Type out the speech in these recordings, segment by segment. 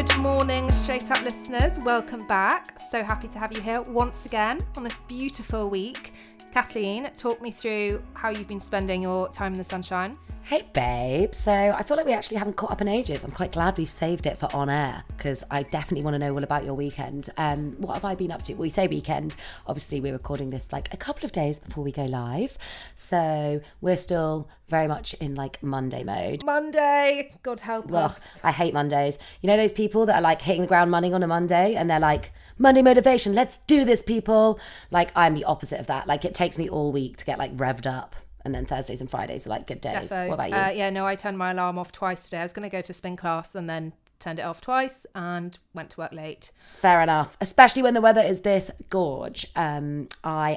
Good morning, Straight Up listeners. Welcome back. So happy to have you here once again on this beautiful week. Kathleen, talk me through how you've been spending your time in the sunshine. Hey babe, so I feel like we actually haven't caught up in ages. I'm quite glad we've saved it for on air because I definitely want to know all about your weekend. What have I been up to? Well, you say weekend, obviously we're recording this like a couple of days before we go live. So we're still very much in like Monday mode. Monday, God help us. I hate Mondays. You know those people that are like hitting the ground running on a Monday and they're like, Monday motivation, let's do this people. Like I'm the opposite of that. Like it takes me all week to get like revved up. And then Thursdays and Fridays are like good days. Defo. What about you? I turned my alarm off twice today. I was going to go to spin class and then turned it off twice and went to work late. Fair enough, especially when the weather is this gorge. I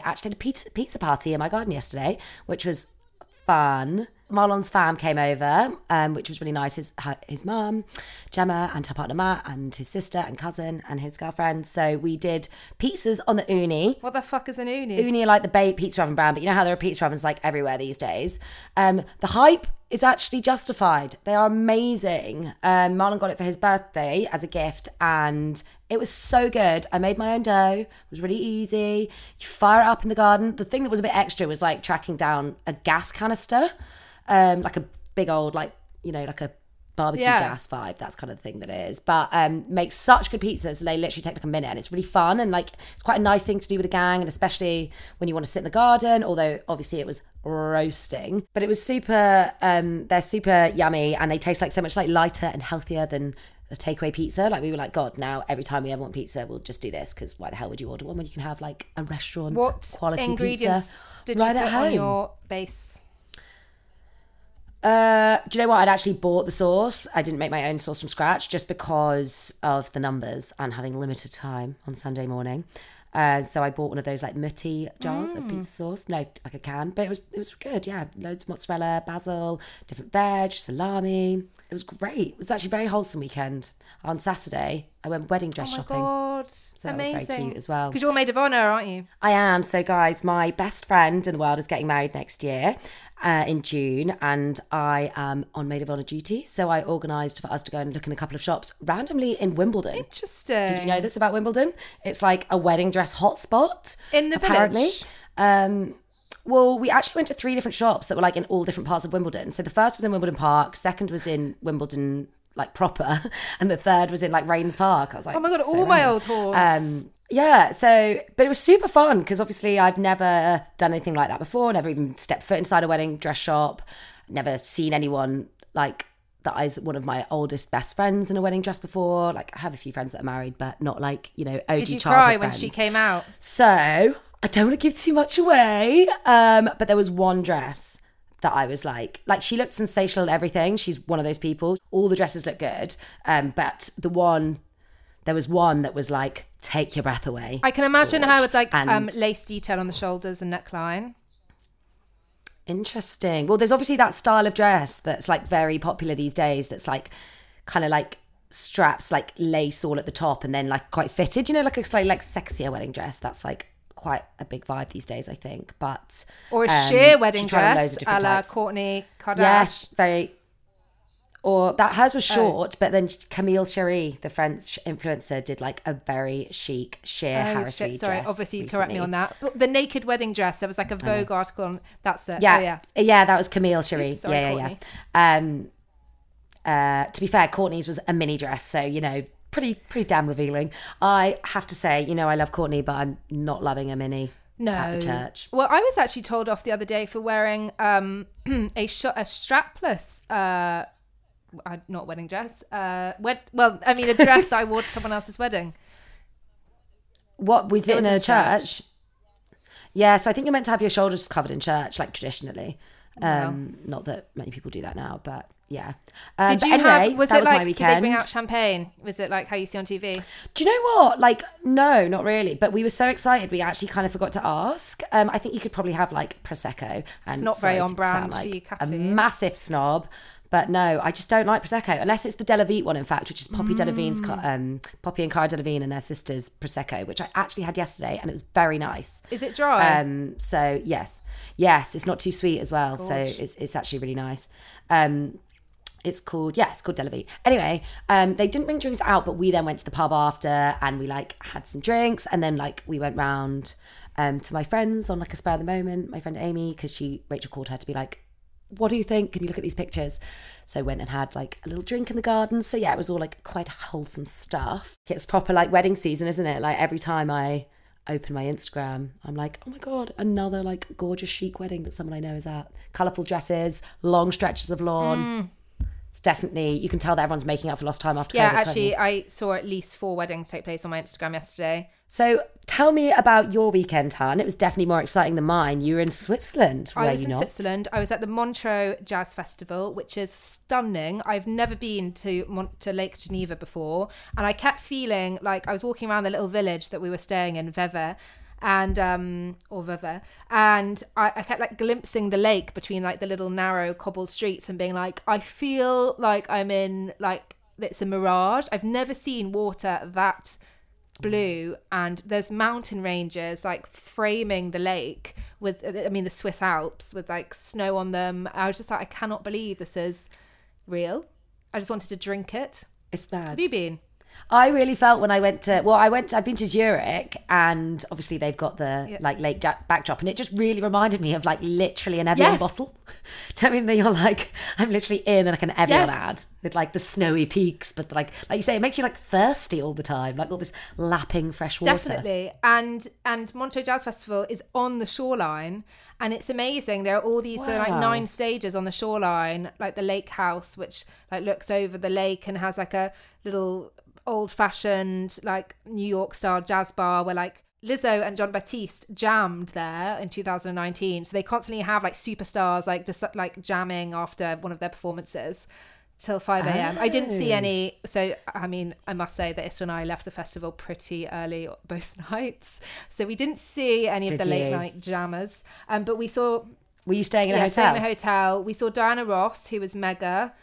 actually had a pizza party in my garden yesterday, which was fun. Marlon's fam came over, which was really nice. His mum, Gemma, and her partner Matt, and his sister and cousin and his girlfriend. So we did pizzas on the uni. What the fuck is an uni? Uni are like the baked pizza oven brand, but you know how there are pizza ovens like everywhere these days. The hype is actually justified. They are amazing. Marlon got it for his birthday as a gift and it was so good. I made my own dough. It was really easy. You fire it up in the garden. The thing that was a bit extra was like tracking down a gas canister. Like a big old, like, you know, like a barbecue gas vibe. That's kind of the thing that it is. But make such good pizzas. They literally take like a minute and it's really fun. And like, it's quite a nice thing to do with a gang. And especially when you want to sit in the garden, although obviously it was roasting, but it was super, they're super yummy. And they taste like so much like lighter and healthier than a takeaway pizza. Like we were like, God, now every time we ever want pizza, we'll just do this. Cause why the hell would you order one when you can have like a restaurant quality ingredients pizza right at home? Did you put on your base? Do you know what? I'd actually bought the sauce. I didn't make my own sauce from scratch just because of the numbers and having limited time on Sunday morning. So I bought one of those like mutti jars of pizza sauce. No, like a can, but it was good. Yeah, loads of mozzarella, basil, different veg, salami. It was great. It was actually a very wholesome weekend. On Saturday, I went wedding dress shopping. God. So amazing. That was very cute as well. Because you're maid of honour, aren't you? I am. So guys, my best friend in the world is getting married next year in June and I am on maid of honour duty. So I organised for us to go and look in a couple of shops randomly in Wimbledon. Interesting. Did you know this about Wimbledon? It's like a wedding dress hotspot. In the village? Apparently. Well, we actually went to three different shops that were like in all different parts of Wimbledon. So the first was in Wimbledon Park. Second was in Wimbledon like proper, and the third was in like Rains Park. I was like, oh my god, so all weird. My old haunts. But it was super fun because obviously I've never done anything like that before, never even stepped foot inside a wedding dress shop, never seen anyone like that is one of my oldest best friends in a wedding dress before. Like I have a few friends that are married, but not like, you know, OG childhood friends. Did you cry when she came out? So I don't want to give too much away, but there was one dress that I was like she looked sensational and everything. She's one of those people. All the dresses look good. But there was one that was like, take your breath away. I can imagine how with like lace detail on the shoulders and neckline. Interesting. Well, there's obviously that style of dress that's like very popular these days. That's like kind of like straps, like lace all at the top and then like quite fitted, you know, like a slightly like sexier wedding dress. That's like quite a big vibe these days, I think. But or a sheer wedding dress a la Courtney Kardashian. Yes, very. Or that hers was short, but then Camille Charrière, the French influencer, did like a very chic sheer Harris Reed dress. Sorry, obviously recently. Correct me on that. The naked wedding dress. There was like a Vogue article on that's it. Yeah, that was Camille Charrière. Sorry, Courtney. To be fair, Courtney's was a mini dress, so you know. Pretty damn revealing. I have to say, you know, I love Courtney, but I'm not loving a mini at the church. Well, I was actually told off the other day for wearing a strapless, not wedding dress. A dress that I wore to someone else's wedding. What, was it in a church? Yeah, so I think you're meant to have your shoulders covered in church, like traditionally. Not that many people do that now, but... Yeah. Did they bring out champagne? Was it like how you see on TV? Do you know what? Like, no, not really. But we were so excited. We actually kind of forgot to ask. I think you could probably have like Prosecco. And it's not very on brand for you, Kathy. A massive snob. But no, I just don't like Prosecco. Unless it's the Delevingne one, in fact, which is Poppy and Cara Delevingne and their sister's Prosecco, which I actually had yesterday and it was very nice. Is it dry? So yes. Yes, it's not too sweet as well. Gorge. So it's actually really nice. It's called Delevingne. Anyway, they didn't bring drinks out, but we then went to the pub after and we had some drinks, and then we went round to my friends on a spur of the moment, my friend Amy, because Rachel called her to be like, what do you think? Can you look at these pictures? So went and had a little drink in the garden. So yeah, it was all quite wholesome stuff. It's proper wedding season, isn't it? Every time I open my Instagram, I'm oh my God, another gorgeous chic wedding that someone I know is at. Colourful dresses, long stretches of lawn. Mm. It's definitely, you can tell that everyone's making up for lost time after COVID. Yeah, actually, I saw at least 4 weddings take place on my Instagram yesterday. So tell me about your weekend, Han. It was definitely more exciting than mine. You were in Switzerland, were you not? I was in Switzerland. I was at the Montreux Jazz Festival, which is stunning. I've never been to Lake Geneva before. And I kept feeling I was walking around the little village that we were staying in, Vevey, and I kept glimpsing the lake between the little narrow cobbled streets and being I feel I'm in it's a mirage. I've never seen water that blue, and there's mountain ranges framing the lake with the Swiss Alps with snow on them. I was just I cannot believe this is real. I just wanted to drink it. It's bad. Have you been? I really felt when I went to, I've been to Zurich, and obviously they've got the lake backdrop, and it just really reminded me of literally an Evian bottle. Do you know what I mean? That you're I'm literally in an Evian ad with the snowy peaks, but like you say, it makes you thirsty all the time, all this lapping fresh water. Definitely. And Montreux Jazz Festival is on the shoreline. And it's amazing. There are all these wow. 9 stages on the shoreline, the lake house, which looks over the lake and has a little old-fashioned New York-style jazz bar where Lizzo and John Batiste jammed there in 2019. So they constantly have superstars jamming after one of their performances till 5 a.m. I didn't see any, so I must say that Issa and I left the festival pretty early both nights, so we didn't see any of the late night jammers, but we saw... Were you staying in a hotel? Yeah, staying in a hotel. We saw Diana Ross, who was mega.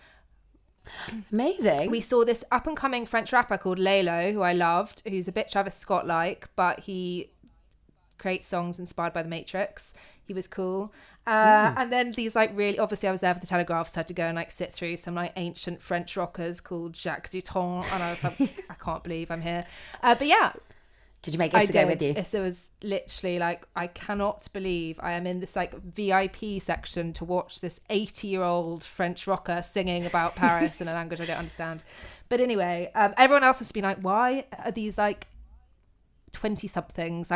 Amazing. We saw this up and coming French rapper called Lalo, who I loved, who's a bit Travis Scott but he creates songs inspired by The Matrix. He was cool. And then these really, obviously I was there for the Telegraph, so I had to go and sit through some ancient French rockers called Jacques Dutronc, and I was I can't believe I'm here. But yeah. Did you make Issa go with you? Issa was literally I cannot believe I am in this VIP section to watch this 80-year-old French rocker singing about Paris in a language I don't understand. But anyway, everyone else has been why are these 20-somethings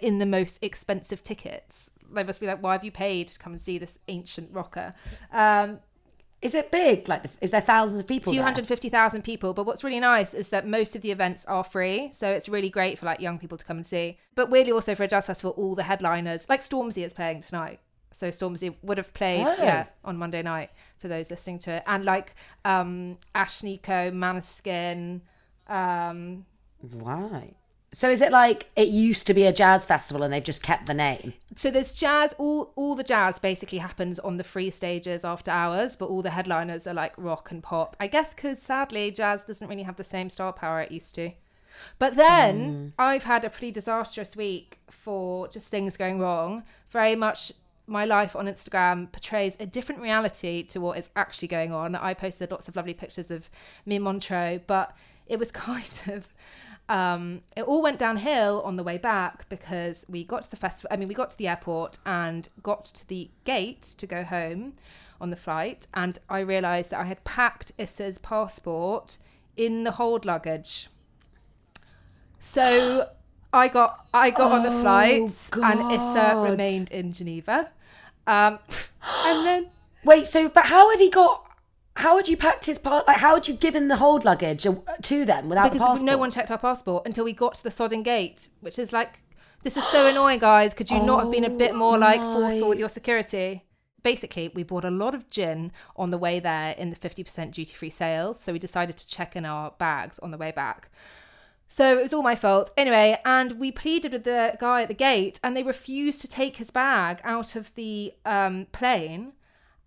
in the most expensive tickets? They must be why have you paid to come and see this ancient rocker? Is it big? Is there thousands of people? 250,000 people. But what's really nice is that most of the events are free, so it's really great for young people to come and see. But weirdly, also for a jazz festival, all the headliners, Stormzy is playing tonight. So Stormzy would have played on Monday night for those listening to it, and Ash Nico, Maneskin. Right. So is it it used to be a jazz festival and they've just kept the name? So there's jazz, all the jazz basically happens on the free stages after hours, but all the headliners are rock and pop. I guess because sadly jazz doesn't really have the same star power it used to. But then I've had a pretty disastrous week for just things going wrong. Very much my life on Instagram portrays a different reality to what is actually going on. I posted lots of lovely pictures of me in Montreux, but it was kind of... it all went downhill on the way back because we got to the festival. We got to the airport and got to the gate to go home on the flight, and I realised that I had packed Issa's passport in the hold luggage. So I got on the flight, God. And Issa remained in Geneva. And then wait, so but how had he got? How had you packed his passport? How had you given the hold luggage to them without the passport? Because no one checked our passport until we got to the sodding gate, which is this is so annoying, guys. Could you not have been a bit more forceful with your security? Basically, we bought a lot of gin on the way there in the 50% duty-free sales, so we decided to check in our bags on the way back. So it was all my fault. Anyway, and we pleaded with the guy at the gate, and they refused to take his bag out of the plane.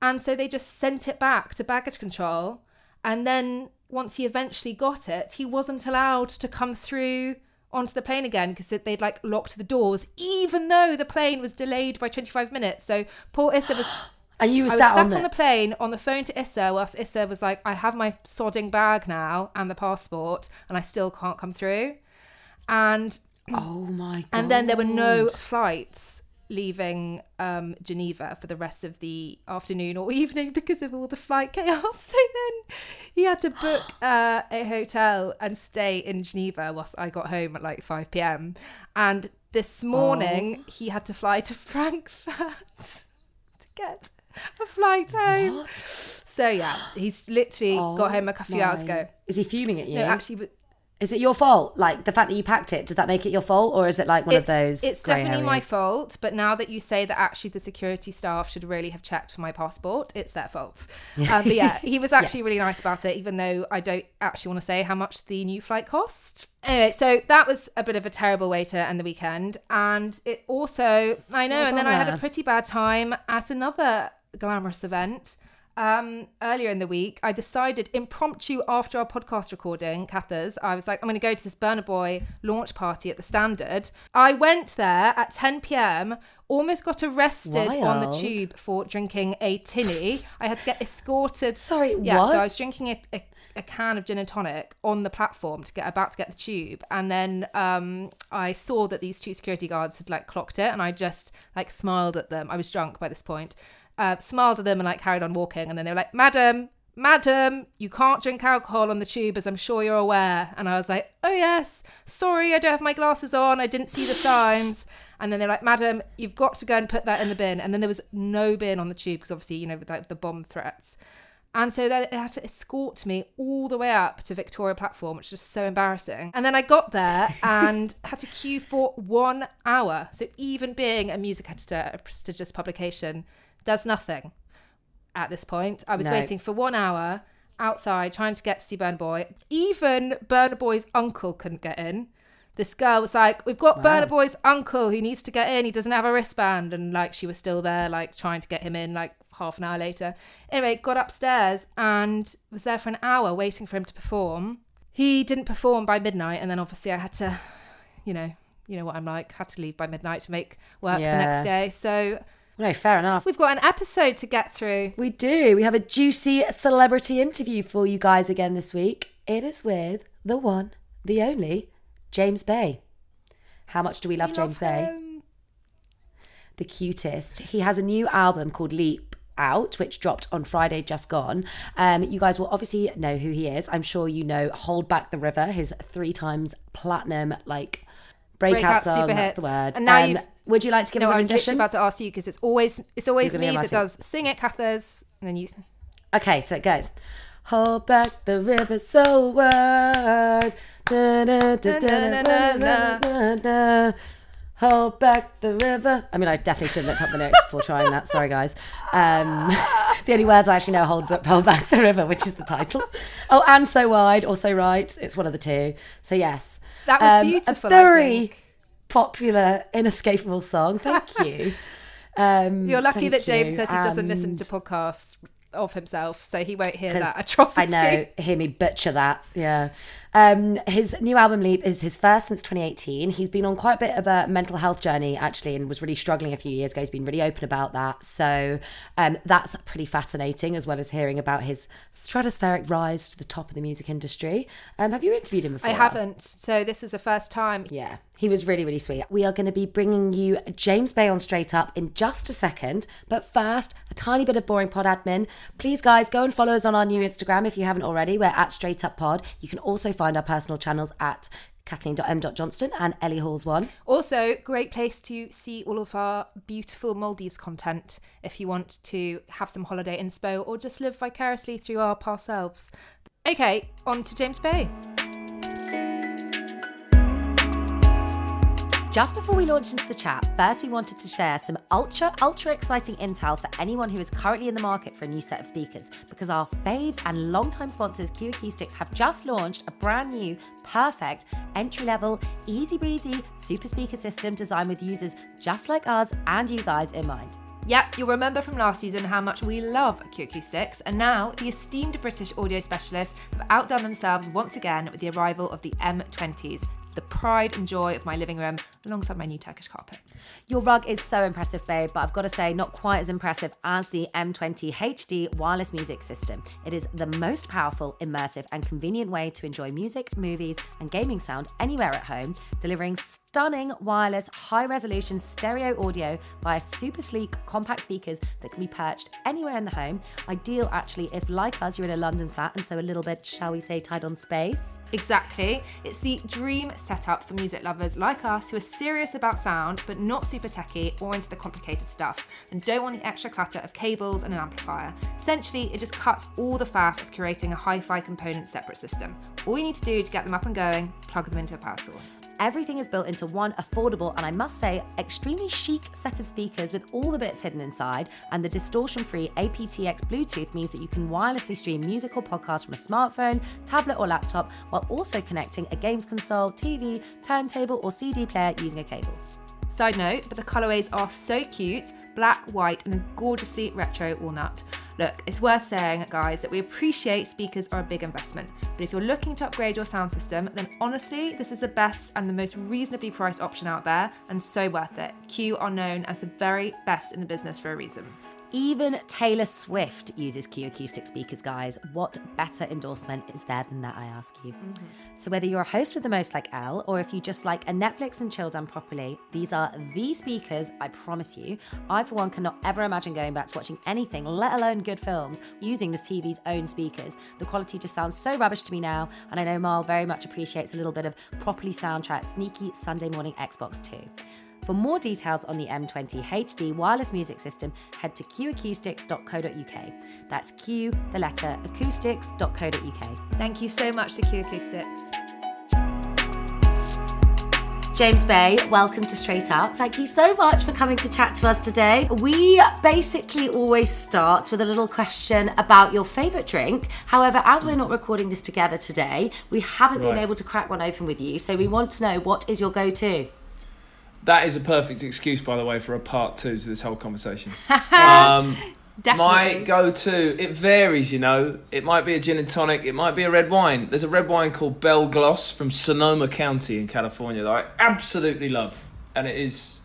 And so they just sent it back to baggage control. And then once he eventually got it, he wasn't allowed to come through onto the plane again because they'd locked the doors, even though the plane was delayed by 25 minutes. So poor Issa was And you were I was sat on the plane on the phone to Issa whilst Issa was like, I have my sodding bag now and the passport and I still can't come through. And oh my God. And then there were no flights leaving Geneva for the rest of the afternoon or evening because of all the flight chaos. So then he had to book a hotel and stay in Geneva whilst I got home at like 5 p.m. And this morning he had to fly to Frankfurt to get a flight home. What? So yeah, he's literally got home a few hours ago. Is he fuming at you? No, actually, but is it your fault? Like, the fact that you packed it, does that make it your fault? Or is it like one of those? It's definitely my fault. But now that you say that, actually the security staff should really have checked for my passport, it's their fault. But yeah, he was actually really nice about it, even though I don't actually want to say how much the new flight cost. Anyway, so that was a bit of a terrible way to end the weekend. And it also, I know, and then I had a pretty bad time at another glamorous event. Earlier in the week, I decided impromptu after our podcast recording, Cather's, I was like, I'm going to go to this Burna Boy launch party at the Standard. I went there at 10 p.m, almost got arrested on the tube for drinking a tinny. I had to get escorted. Sorry, what? So I was drinking a can of gin and tonic on the platform to get about to get the tube, and then I saw that these two security guards had like clocked it, and I just like smiled at them. I was drunk by this point. Smiled at them and like carried on walking, and then they were like, madam, you can't drink alcohol on the tube, as I'm sure you're aware. And I was like, oh yes, sorry, I don't have my glasses on, I didn't see the signs. And then they're like, madam, you've got to go and put that in the bin. And then there was no bin on the tube because obviously, you know, with like the bomb threats. And so they had to escort me all the way up to Victoria platform, which is just so embarrassing. And then I got there and had to queue for 1 hour. So even being a music editor at a prestigious publication does nothing at this point. I was waiting for 1 hour outside trying to get to see Burna Boy. Even Burna Boy's uncle couldn't get in. This girl was like, we've got Burna Boy's uncle who needs to get in. He doesn't have a wristband. And like, she was still there, like trying to get him in like half an hour later. Anyway, got upstairs and was there for an hour waiting for him to perform. He didn't perform by midnight. And then obviously I had to, you know what I'm like, had to leave by midnight to make work the next day. So no, fair enough. We've got an episode to get through. We do. We have a juicy celebrity interview for you guys again this week. It is with the one, the only, James Bay. How much do we love James Bay? The cutest. He has a new album called Leap out, which dropped on Friday just gone. You guys will obviously know who he is. I'm sure you know Hold Back the River, his 3 times platinum, like, breakout song, super hits. That's the word. And now would you like to give us a rendition? I was literally about to ask you because it's always me that does sing it, Cathers, and then you. Okay, so it goes. Hold back the river so wide. Hold back the river. I mean, I definitely should have looked up the lyrics before trying that. Sorry, guys. The only words I actually know are hold back the river, which is the title. Oh, and so wide, or so right. It's one of the two. So yes. That was beautiful, I think. Popular, inescapable song. Thank you. You're lucky that James says he doesn't listen to podcasts of himself, so he won't hear that atrocity. I know, hear me butcher that. Yeah. His new album Leap is his first since 2018. He's been on quite a bit of a mental health journey actually, and was really struggling a few years ago. He's been really open about that, so that's pretty fascinating, as well as hearing about his stratospheric rise to the top of the music industry. Have you interviewed him before? I haven't, so this was the first time. Yeah, he was really, really sweet. We are going to be bringing you James Bay on Straight Up in just a second, but first, a tiny bit of boring pod admin. Please guys, go and follow us on our new Instagram if you haven't already. We're at Straight Up Pod. You can also find our personal channels at Kathleen.m.Johnston and Ellie Hall's one. Also, great place to see all of our beautiful Maldives content if you want to have some holiday inspo or just live vicariously through our past selves. Okay, on to James Bay. Just before we launch into the chat, first we wanted to share some ultra exciting intel for anyone who is currently in the market for a new set of speakers, because our faves and longtime sponsors Q Acoustics have just launched a brand new, perfect, entry-level, easy-breezy super speaker system designed with users just like us and you guys in mind. Yep, you'll remember from last season how much we love Q Acoustics, and now the esteemed British audio specialists have outdone themselves once again with the arrival of the M20s, the pride and joy of my living room, alongside my new Turkish carpet. Your rug is so impressive, babe, but I've got to say not quite as impressive as the M20 HD wireless music system. It is the most powerful, immersive and convenient way to enjoy music, movies and gaming sound anywhere at home, delivering stunning wireless high-resolution stereo audio via super sleek compact speakers that can be perched anywhere in the home. Ideal actually if, like us, you're in a London flat and so a little bit, shall we say, tight on space. Exactly. It's the dream setup for music lovers like us who are serious about sound but not super techie or into the complicated stuff and don't want the extra clutter of cables and an amplifier. Essentially, it just cuts all the faff of curating a hi-fi component separate system. All you need to do to get them up and going, plug them into a power source. Everything is built into one affordable and, I must say, extremely chic set of speakers with all the bits hidden inside, and the distortion-free aptX Bluetooth means that you can wirelessly stream music or podcasts from a smartphone, tablet or laptop while also connecting a games console, TV, turntable or CD player using a cable. Side note, but the colourways are so cute, black, white and a gorgeously retro walnut. Look, it's worth saying, guys, that we appreciate speakers are a big investment, but if you're looking to upgrade your sound system, then honestly, this is the best and the most reasonably priced option out there, and so worth it. Q are known as the very best in the business for a reason. Even Taylor Swift uses Q Acoustic speakers, guys. What better endorsement is there than that, I ask you? Mm-hmm. So whether you're a host with the most like Elle, or if you just like a Netflix and chill done properly, these are the speakers, I promise you. I, for one, cannot ever imagine going back to watching anything, let alone good films, using this TV's own speakers. The quality just sounds so rubbish to me now, and I know Marl very much appreciates a little bit of properly soundtracked, sneaky Sunday morning Xbox too. For more details on the M20 HD wireless music system, head to qacoustics.co.uk. That's Q, the letter, acoustics.co.uk. Thank you so much to Q Acoustics. James Bay, welcome to Straight Up. Thank you so much for coming to chat to us today. We basically always start with a little question about your favourite drink. However, as we're not recording this together today, we haven't been able to crack one open with you. So we want to know, what is your go-to? That is a perfect excuse, by the way, for a part two to this whole conversation. Definitely. My go-to, it varies, you know. It might be a gin and tonic. It might be a red wine. There's a red wine called Belle Gloss from Sonoma County in California that I absolutely love. And it is,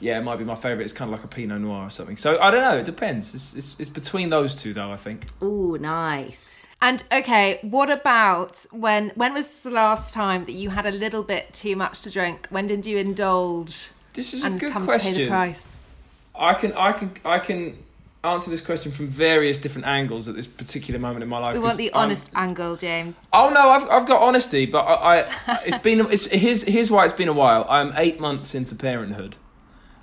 yeah, it might be my favourite. It's kind of like a Pinot Noir or something. So, I don't know. It depends. It's between those two, though, I think. Ooh, nice. And, okay, what about when was the last time that you had a little bit too much to drink? When did you indulge? This is a good question. To pay the price? I can answer this question from various different angles at this particular moment in my life. We want the honest angle, James. Oh, no, I've got honesty, but I it's been... Here's why it's been a while. I'm 8 months into parenthood.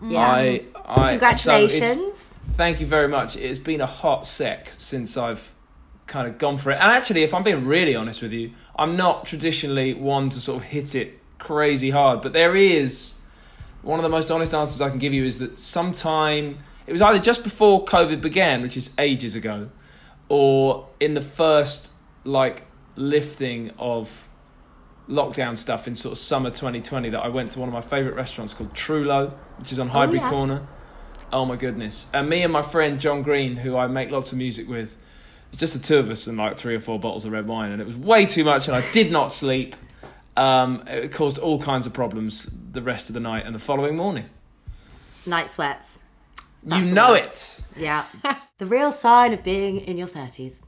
Yeah. Congratulations. So thank you very much. It's been a hot sec since I've kind of gone for it. And actually, if I'm being really honest with you, I'm not traditionally one to sort of hit it crazy hard. But there is... One of the most honest answers I can give you is that sometime... It was either just before COVID began, which is ages ago, or in the first, like, lifting of lockdown stuff in sort of summer 2020, that I went to one of my favourite restaurants called Trullo, which is on Highbury Corner. Oh my goodness. And me and my friend John Green, who I make lots of music with, it's just the two of us and like 3 or 4 bottles of red wine, and it was way too much and I did not sleep. It caused all kinds of problems the rest of the night and the following morning. Night sweats. That's you know worst. It. Yeah. The real sign of being in your 30s.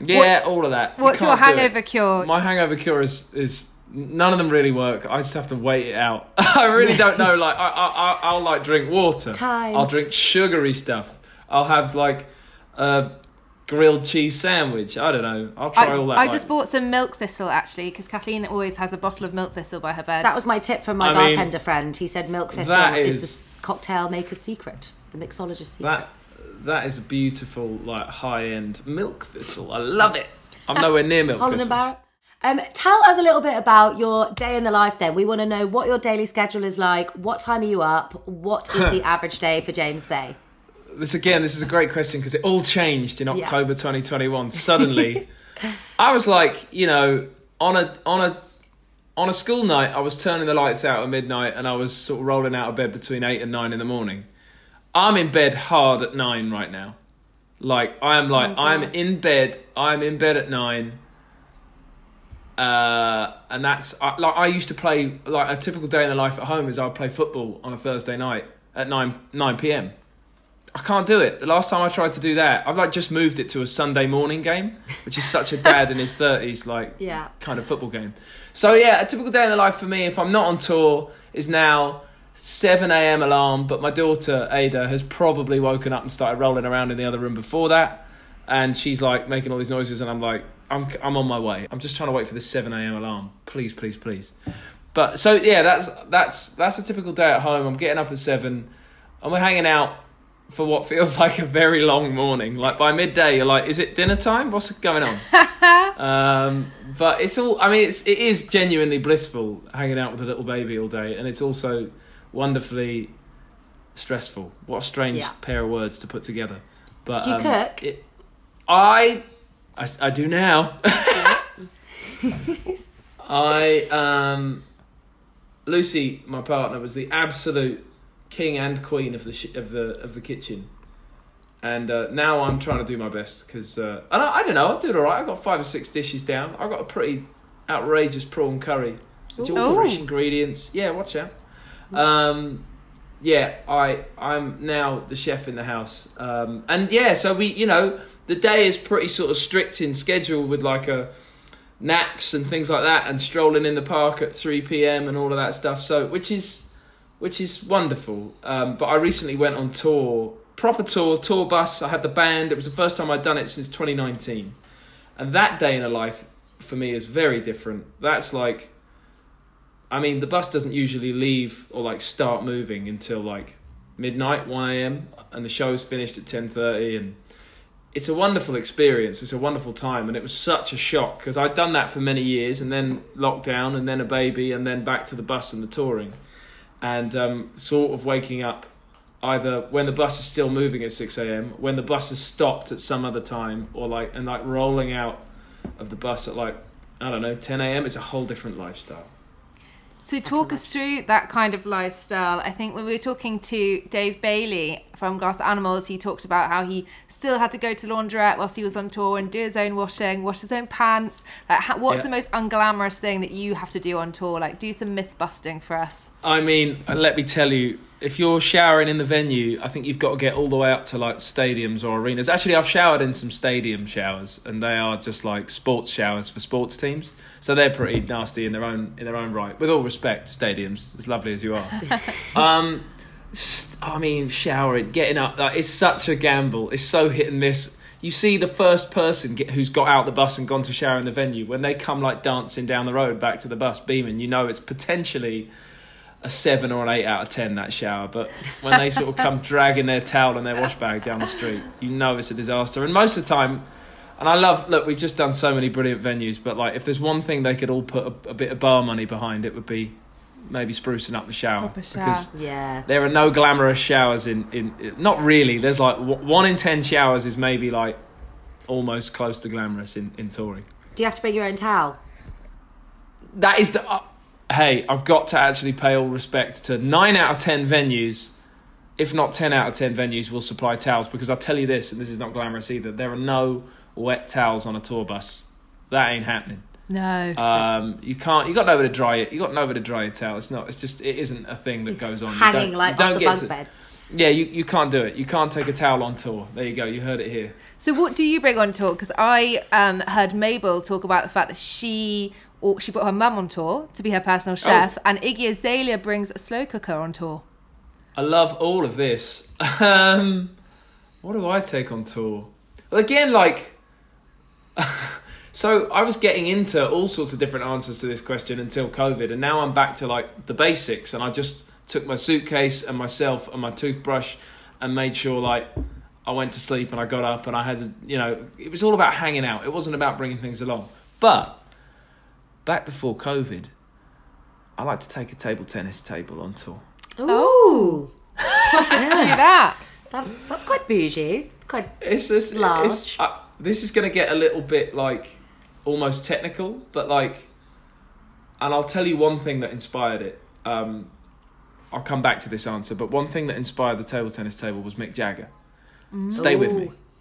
Yeah, all of that. What's your hangover cure? My hangover cure is none of them really work. I just have to wait it out. I really don't know. Like I'll like drink water. Time. I'll drink sugary stuff. I'll have like a grilled cheese sandwich. I don't know. I'll try all that. I just bought some milk thistle actually because Kathleen always has a bottle of milk thistle by her bed. That was my tip from my bartender friend. He said milk thistle is the cocktail maker's secret, the mixologist's secret. That is a beautiful like high-end milk thistle. I love it. I'm nowhere near milk thistle. Holland and Barrett. Tell us a little bit about your day in the life then. We want to know what your daily schedule is like. What time are you up? What is the average day for James Bay? This is a great question because it all changed in October 2021. Suddenly, I was like, you know, on a school night, I was turning the lights out at midnight and I was sort of rolling out of bed between 8 and 9 in the morning. I'm in bed hard at 9 right now. Like, I'm in bed at 9. And that's like I used to play, like a typical day in the life at home is I would play football on a Thursday night at 9 p.m. I can't do it. The last time I tried to do that, I've like just moved it to a Sunday morning game, which is such a dad in his 30s like kind of football game. So yeah, a typical day in the life for me, if I'm not on tour, is now 7 a.m. alarm, but my daughter Ada has probably woken up and started rolling around in the other room before that, and she's like making all these noises, and I'm like, I'm on my way. I'm just trying to wait for the 7 a.m. alarm. Please, please, please. But so yeah, that's a typical day at home. I'm getting up at 7, and we're hanging out for what feels like a very long morning. Like by midday, you're like, is it dinner time? What's going on? But it's all. I mean, it is genuinely blissful hanging out with a little baby all day, and it's also wonderfully stressful. What a strange pair of words to put together. But do you cook? I do now. Lucy, my partner, was the absolute king and queen of the of the kitchen, and now I'm trying to do my best because and I don't know, I'll do it all right. I've got 5 or 6 dishes down. I've got a pretty outrageous prawn curry. It's all fresh ingredients. Yeah, watch out. Yeah, I'm now the chef in the house, and yeah, so we, you know, the day is pretty sort of strict in schedule with like naps and things like that, and strolling in the park at 3 p.m. and all of that stuff. So which is wonderful. But I recently went on tour, proper tour bus. I had the band. It was the first time I'd done it since 2019, and that day in a life for me is very different. That's like, I mean, the bus doesn't usually leave or like start moving until like midnight, 1 a.m, and the show's finished at 10:30, and it's a wonderful experience. It's a wonderful time, and it was such a shock because I'd done that for many years, and then lockdown, and then a baby, and then back to the bus and the touring, and sort of waking up either when the bus is still moving at 6 a.m, when the bus has stopped at some other time, or like and like rolling out of the bus at like, I don't know, 10 a.m. It's a whole different lifestyle. So talk us through that kind of lifestyle. I think when we were talking to Dave Bailey from Glass Animals, he talked about how he still had to go to laundrette whilst he was on tour and do his own washing, wash his own pants. Like, what's the most unglamorous thing that you have to do on tour? Like, do some myth busting for us. I mean, let me tell you, if you're showering in the venue, I think you've got to get all the way up to like stadiums or arenas. Actually, I've showered in some stadium showers, and they are just like sports showers for sports teams. So they're pretty nasty in their own right. With all respect, stadiums, as lovely as you are. I mean, showering, getting up, like, it's such a gamble. It's so hit and miss. You see the first person who's got out the bus and gone to shower in the venue, when they come like dancing down the road back to the bus beaming, you know it's potentially a 7 or an 8 out of 10, that shower. But when they sort of come dragging their towel and their wash bag down the street, you know it's a disaster. And most of the time, and I love, look, we've just done so many brilliant venues, but like if there's one thing they could all put a bit of bar money behind, it would be maybe sprucing up the shower. Proper shower. Because there are no glamorous showers in not really. There's like 1 in 10 showers is maybe like almost close to glamorous in touring. Do you have to bring your own towel? That is the... hey, I've got to actually pay all respect to 9 out of 10 venues, if not 10 out of 10 venues, will supply towels, because I'll tell you this, and this is not glamorous either, there are no wet towels on a tour bus. That ain't happening. No. You can't, you got nowhere to dry it. You got nowhere to dry your towel. It's not, it's just, it isn't a thing that goes on. Hanging like off the bunk beds. Yeah, you can't do it. You can't take a towel on tour. There you go. You heard it here. So what do you bring on tour? Because I heard Mabel talk about the fact that she brought her mum on tour to be her personal chef, and Iggy Azalea brings a slow cooker on tour. I love all of this. What do I take on tour? Well, again, like, so I was getting into all sorts of different answers to this question until COVID, and now I'm back to like the basics, and I just took my suitcase and myself and my toothbrush and made sure like I went to sleep and I got up and I had, you know, it was all about hanging out. It wasn't about bringing things along. But back before COVID, I like to take a table tennis table on tour. Oh, talk us through that. That's quite bougie. Quite large. This is going to get a little bit like almost technical, but like, and I'll tell you one thing that inspired it. I'll come back to this answer, but one thing that inspired the table tennis table was Mick Jagger. Mm.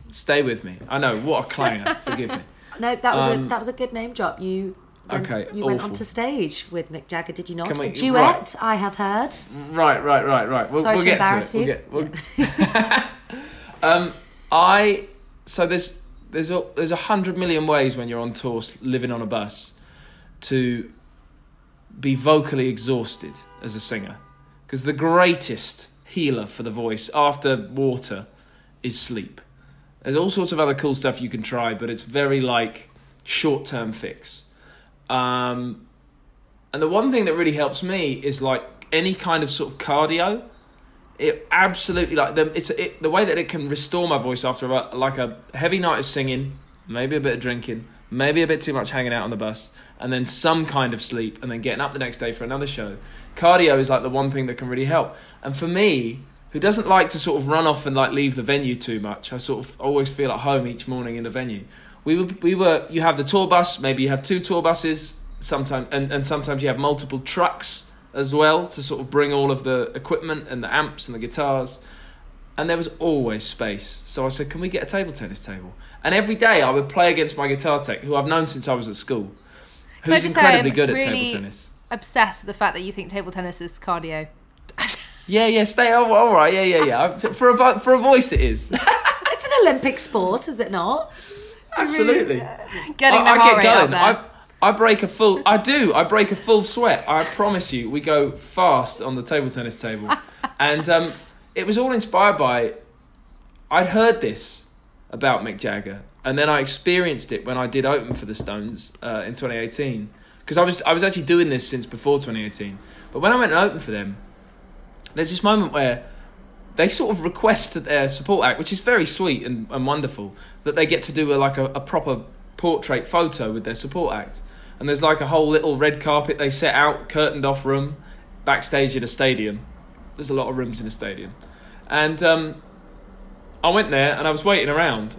Stay with me. I know, what a clanger. Forgive me. No, that was a good name drop. You Okay, you went onto stage with Mick Jagger, did you not? A duet, right. I have heard. Right. We'll get to it. There's 100 million ways when you're on tour, living on a bus, to be vocally exhausted as a singer, because the greatest healer for the voice after water is sleep. There's all sorts of other cool stuff you can try, but it's very like short-term fix. And the one thing that really helps me is like any kind of sort of cardio. It absolutely the way that it can restore my voice after a heavy night of singing, maybe a bit of drinking, maybe a bit too much hanging out on the bus, and then some kind of sleep, and then getting up the next day for another show. Cardio is like the one thing that can really help. And for me, who doesn't like to sort of run off and like leave the venue too much, I sort of always feel at home each morning in the venue. We were. You have the tour bus. Maybe you have two tour buses sometimes, and sometimes you have multiple trucks as well to sort of bring all of the equipment and the amps and the guitars. And there was always space. So I said, can we get a table tennis table? And every day I would play against my guitar tech, who I've known since I was at school, who's incredibly good at table tennis. Obsessed with the fact that you think table tennis is cardio. Yeah. Stay. Oh, all right. Yeah. For a voice, it is. It's an Olympic sport, is it not? Absolutely. Getting the heart rate up there. I break a full sweat. I promise you, we go fast on the table tennis table. And it was all inspired by, I'd heard this about Mick Jagger, and then I experienced it when I did open for the Stones in 2018. Because I was actually doing this since before 2018. But when I went and opened for them, there's this moment where they sort of request at their support act, which is very sweet and wonderful, that they get to do a proper portrait photo with their support act. And there's like a whole little red carpet they set out, curtained off room, backstage in a stadium. There's a lot of rooms in a stadium. And I went there and I was waiting around.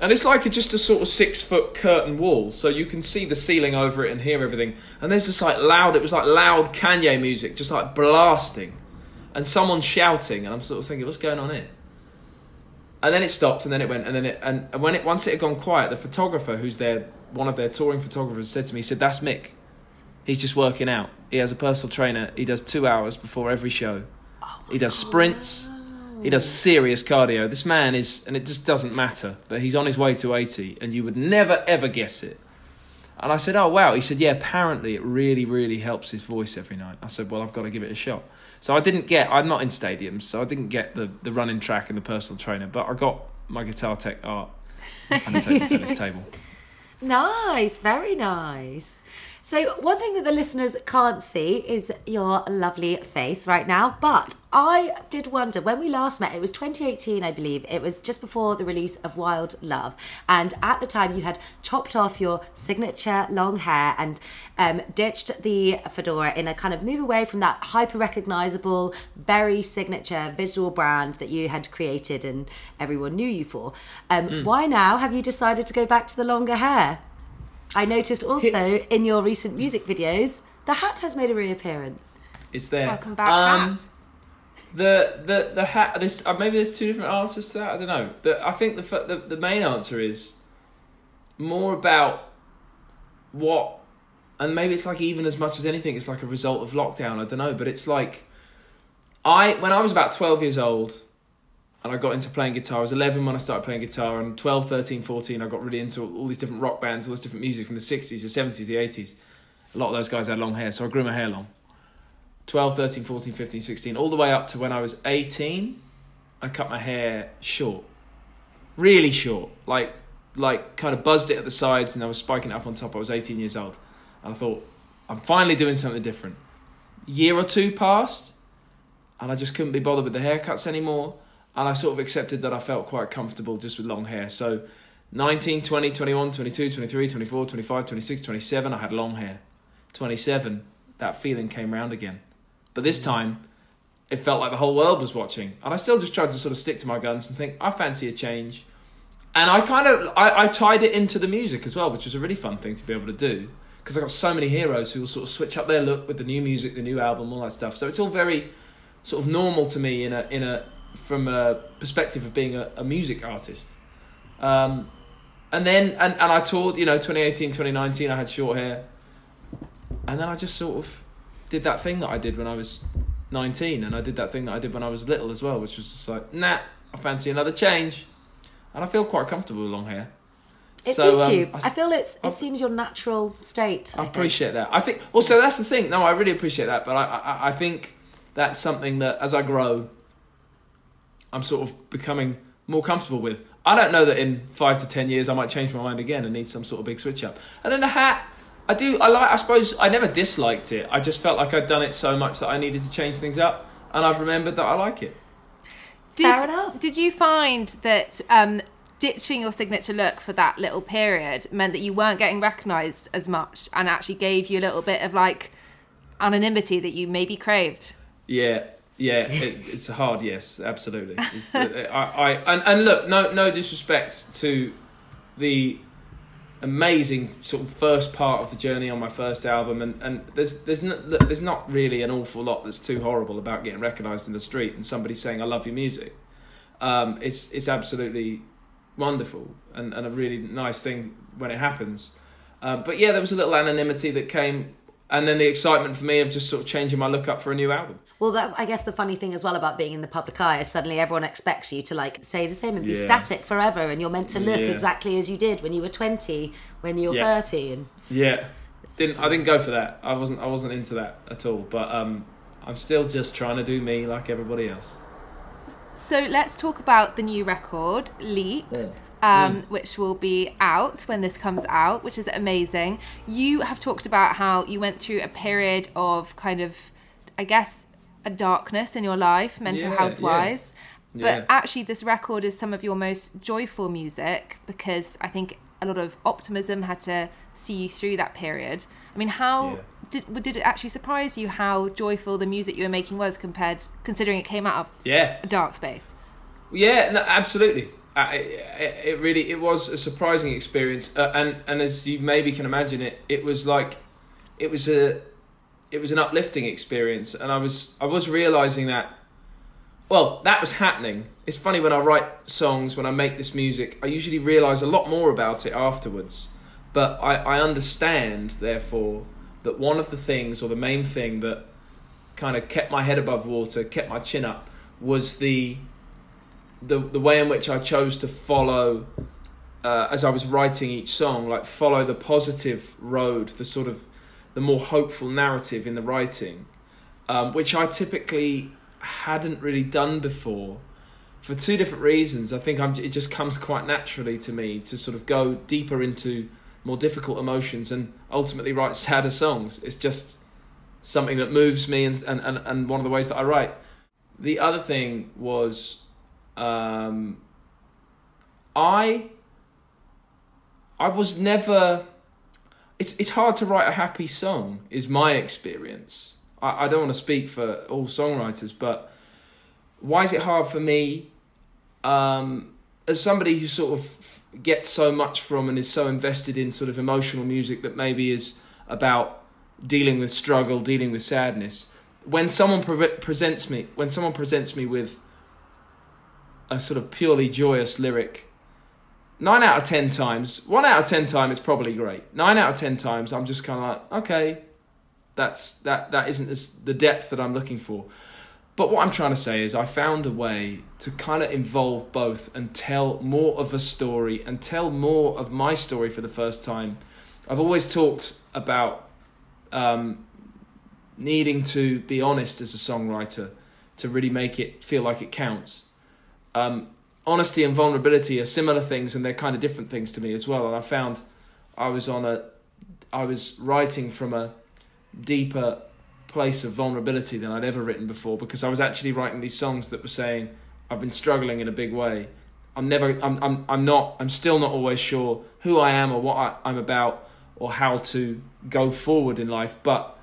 And it's like just a sort of 6-foot curtain wall, so you can see the ceiling over it and hear everything. And there's this loud Kanye music, just like blasting. And someone shouting, and I'm sort of thinking, what's going on here? And then it stopped, and then it went, and once it had gone quiet, the photographer, who's there, one of their touring photographers, said to me, that's Mick. He's just working out. He has a personal trainer. He does 2 hours before every show. He does sprints. He does serious cardio. This man is, and it just doesn't matter, but he's on his way to 80, and you would never, ever guess it. And I said, oh, wow. He said, yeah, apparently it really, really helps his voice every night. I said, well, I've got to give it a shot. So I'm not in stadiums, so I didn't get the running track and the personal trainer, but I got my guitar tech art and a table tennis table. Nice, very nice. So one thing that the listeners can't see is your lovely face right now, but I did wonder, when we last met, it was 2018, I believe, it was just before the release of Wild Love, and at the time you had chopped off your signature long hair and ditched the fedora in a kind of move away from that hyper-recognisable, very signature visual brand that you had created and everyone knew you for. Why now have you decided to go back to the longer hair? I noticed also in your recent music videos, the hat has made a reappearance. It's there. Welcome back, hat. The hat. Maybe there's two different answers to that. I don't know. I think the main answer is more about what, and maybe it's like even as much as anything, it's like a result of lockdown. I don't know, but it's like when I was about 12 years old. And I got into playing guitar. I was 11 when I started playing guitar, and 12, 13, 14, I got really into all these different rock bands, all this different music from the 60s, the 70s, the 80s. A lot of those guys had long hair, so I grew my hair long. 12, 13, 14, 15, 16, all the way up to when I was 18, I cut my hair short. Really short. Like kind of buzzed it at the sides, and I was spiking it up on top. I was 18 years old. And I thought, I'm finally doing something different. A year or two passed, and I just couldn't be bothered with the haircuts anymore. And I sort of accepted that I felt quite comfortable just with long hair. So 19, 20, 21, 22, 23, 24, 25, 26, 27, I had long hair. 27, that feeling came round again. But this time, it felt like the whole world was watching. And I still just tried to sort of stick to my guns and think, I fancy a change. And I kind of, I tied it into the music as well, which was a really fun thing to be able to do. Because I got so many heroes who will sort of switch up their look with the new music, the new album, all that stuff. So it's all very sort of normal to me from a perspective of being a music artist. And then I toured, 2018, 2019, I had short hair. And then I just sort of did that thing that I did when I was 19, and I did that thing that I did when I was little as well, which was just like, nah, I fancy another change. And I feel quite comfortable with long hair. It so, suits you. I feel it seems your natural state. I appreciate that. I think also that's the thing. No, I really appreciate that. But I think that's something that as I grow, I'm sort of becoming more comfortable with. I don't know that in 5 to 10 years I might change my mind again and need some sort of big switch up. And then the hat, I suppose I never disliked it. I just felt like I'd done it so much that I needed to change things up, and I've remembered that I like it. Fair enough. Did you find that ditching your signature look for that little period meant that you weren't getting recognised as much, and actually gave you a little bit of like anonymity that you maybe craved? Yeah, it's hard. Yes, absolutely. And look, no disrespect to the amazing sort of first part of the journey on my first album, and there's not really an awful lot that's too horrible about getting recognised in the street and somebody saying I love your music. It's absolutely wonderful and a really nice thing when it happens. But yeah, there was a little anonymity that came. And then the excitement for me of just sort of changing my look up for a new album. Well, that's, I guess, the funny thing as well about being in the public eye is suddenly everyone expects you to like say the same and be static forever, and you're meant to look exactly as you did when you were 20, when you were 30, and I didn't go for that. I wasn't into that at all. But I'm still just trying to do me like everybody else. So let's talk about the new record, Leap. Yeah. Which will be out when this comes out, which is amazing. You have talked about how you went through a period of kind of, I guess, a darkness in your life, mental health wise. Yeah. But actually this record is some of your most joyful music, because I think a lot of optimism had to see you through that period. I mean, how did it actually surprise you how joyful the music you were making was considering it came out of a dark space? Yeah, no, absolutely. It was a surprising experience, and as you maybe can imagine, it was an uplifting experience, and I was realizing that, well, that was happening. It's funny, when I write songs, when I make this music, I usually realize a lot more about it afterwards, but I understand therefore that one of the things, or the main thing, that kind of kept my head above water, kept my chin up, was the way in which I chose to follow, as I was writing each song, like follow the positive road, the sort of the more hopeful narrative in the writing, which I typically hadn't really done before, for two different reasons. I think it just comes quite naturally to me to sort of go deeper into more difficult emotions and ultimately write sadder songs. It's just something that moves me, and one of the ways that I write. The other thing was, I was never, it's hard to write a happy song, is my experience. I don't want to speak for all songwriters, but why is it hard for me, as somebody who sort of gets so much from and is so invested in sort of emotional music that maybe is about dealing with struggle, dealing with sadness, when someone presents me with a sort of purely joyous lyric, 1 out of 10 times it's probably great. 9 out of 10 times I'm just kind of like, okay, that isn't the depth that I'm looking for. But what I'm trying to say is I found a way to kind of involve both and tell more of a story and tell more of my story for the first time. I've always talked about needing to be honest as a songwriter to really make it feel like it counts. Honesty and vulnerability are similar things, and they're kind of different things to me as well. And I found I was writing from a deeper place of vulnerability than I'd ever written before, because I was actually writing these songs that were saying, I've been struggling in a big way. I'm still not always sure who I am or what I'm about or how to go forward in life. But,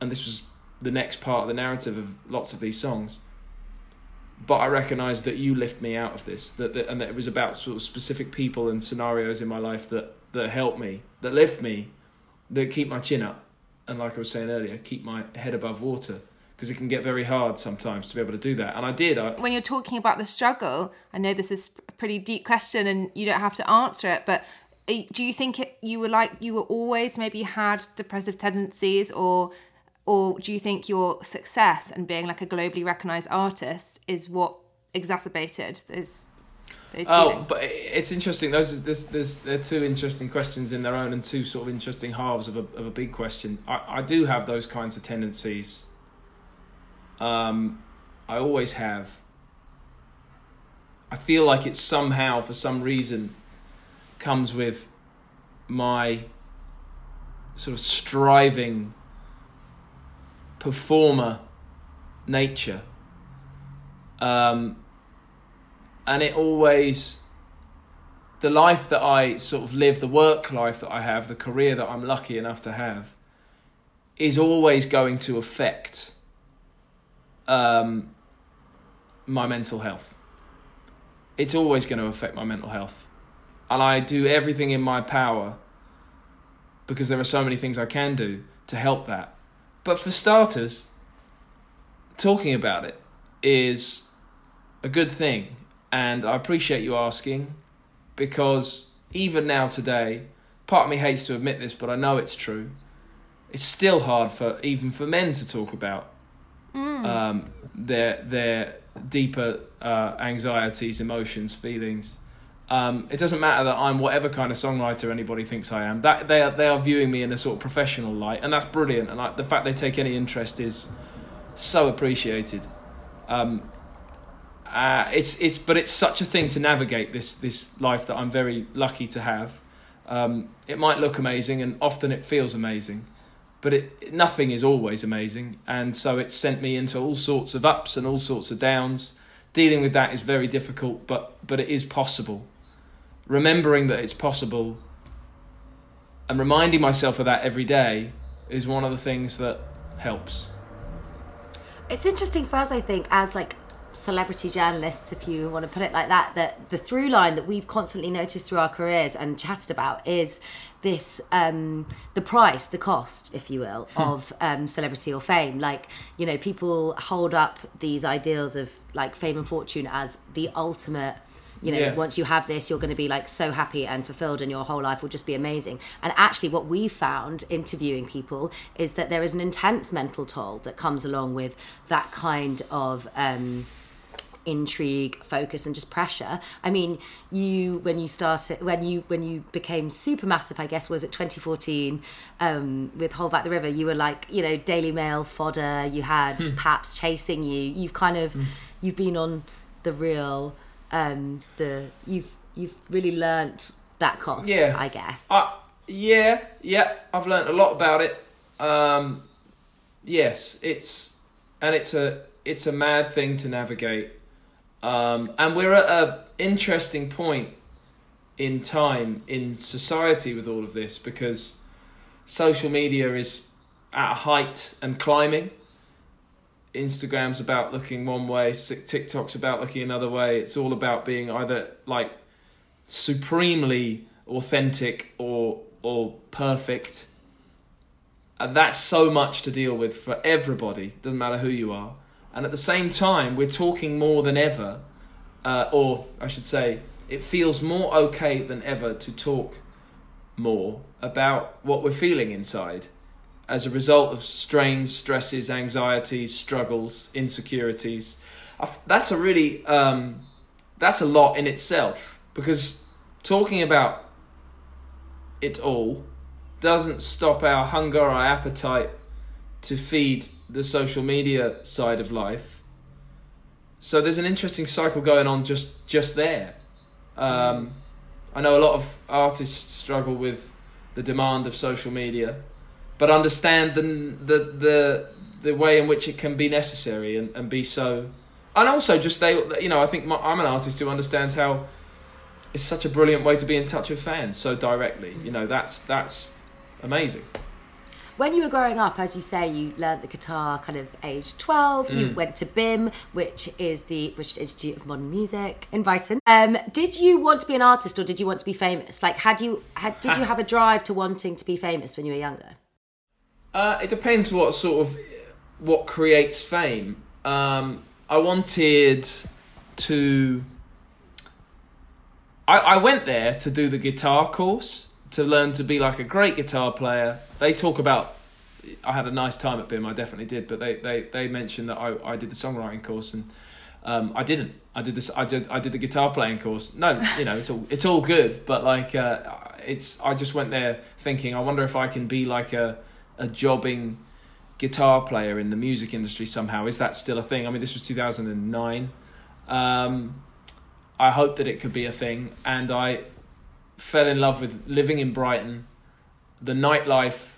and this was the next part of the narrative of lots of these songs, but I recognised that you lift me out of this, and that it was about sort of specific people and scenarios in my life that help me, that lift me, that keep my chin up, and like I was saying earlier, keep my head above water, because it can get very hard sometimes to be able to do that, and I did. When you're talking about the struggle, I know this is a pretty deep question and you don't have to answer it, but Do you think you were always maybe had depressive tendencies, or do you think your success and being like a globally recognised artist is what exacerbated those feelings? But it's interesting. They're two interesting questions in their own, and two sort of interesting halves of a big question. I do have those kinds of tendencies. I always have. I feel like it's somehow, for some reason, comes with my sort of striving performer nature. And it always, the life that I sort of live, the work life that I have, the career that I'm lucky enough to have, is always going to affect my mental health. It's always going to affect my mental health. And I do everything in my power, because there are so many things I can do to help that. But for starters, talking about it is a good thing. And I appreciate you asking, because even now today, part of me hates to admit this, but I know it's true. It's still hard for men to talk about their deeper anxieties, emotions, feelings. It doesn't matter that I'm whatever kind of songwriter anybody thinks I am. That they are viewing me in a sort of professional light, and that's brilliant. And the fact they take any interest is so appreciated. It's such a thing to navigate this life that I'm very lucky to have. It might look amazing, and often it feels amazing. But nothing is always amazing. And so it sent me into all sorts of ups and all sorts of downs. Dealing with that is very difficult, but it is possible. Remembering that it's possible and reminding myself of that every day is one of the things that helps. It's interesting for us, I think, as like celebrity journalists, if you want to put it like that the through line that we've constantly noticed through our careers and chatted about is this the cost, if you will, of celebrity or fame. Like, you know, people hold up these ideals of like fame and fortune as the ultimate, you know, once you have this, you're going to be like so happy and fulfilled and your whole life will just be amazing. And actually what we found interviewing people is that there is an intense mental toll that comes along with that kind of intrigue, focus, and just pressure. I mean, when you became supermassive, I guess, was it 2014, with Hold Back the River, you were like, you know, Daily Mail fodder, you had Paps chasing you. You've kind of, you've been on the real, you've really learnt that cost, I guess. I've learnt a lot about it. Yes, it's a mad thing to navigate. And we're at an interesting point in time in society with all of this, because social media is at a height and climbing. Instagram's about looking one way, TikTok's about looking another way. It's all about being either like supremely authentic or perfect. And that's so much to deal with for everybody, doesn't matter who you are. And at the same time, we're talking more than ever, or I should say, it feels more okay than ever to talk more about what we're feeling inside as a result of strains, stresses, anxieties, struggles, insecurities. That's a really, that's a lot in itself, because talking about it all doesn't stop our hunger, our appetite to feed the social media side of life. So there's an interesting cycle going on just there. I know a lot of artists struggle with the demand of social media, but understand the way in which it can be necessary and be so. And also just I think I'm an artist who understands how it's such a brilliant way to be in touch with fans so directly. You know, that's amazing. When you were growing up, as you say, you learnt the guitar kind of age 12. You went to BIM, which is the British Institute of Modern Music in Brighton. Did you want to be an artist, or did you want to be famous? Like, did you have a drive to wanting to be famous when you were younger? It depends what creates fame. I wanted to I went there to do the guitar course, to learn to be like a great guitar player. They talk about, I had a nice time at BIM, I definitely did, but they mentioned that I did the songwriting course, and I didn't. I did the guitar playing course. No, you know, it's all good, but like I just went there thinking, I wonder if I can be like a jobbing guitar player in the music industry somehow. Is that still a thing? I mean, this was 2009. I hoped that it could be a thing, and I fell in love with living in Brighton, the nightlife.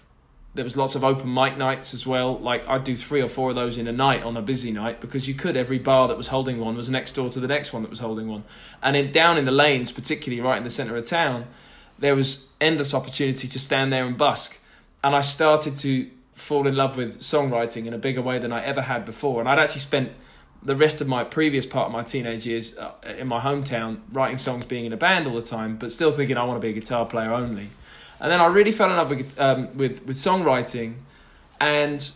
There was lots of open mic nights as well. Like, I'd do 3 or 4 of those in a night on a busy night, because you could. Every bar that was holding one was next door to the next one that was holding one. And down in the lanes, particularly right in the centre of town, there was endless opportunity to stand there and busk. And I started to fall in love with songwriting in a bigger way than I ever had before. And I'd actually spent the rest of my previous part of my teenage years in my hometown writing songs, being in a band all the time, but still thinking I want to be a guitar player only. And then I really fell in love with songwriting, and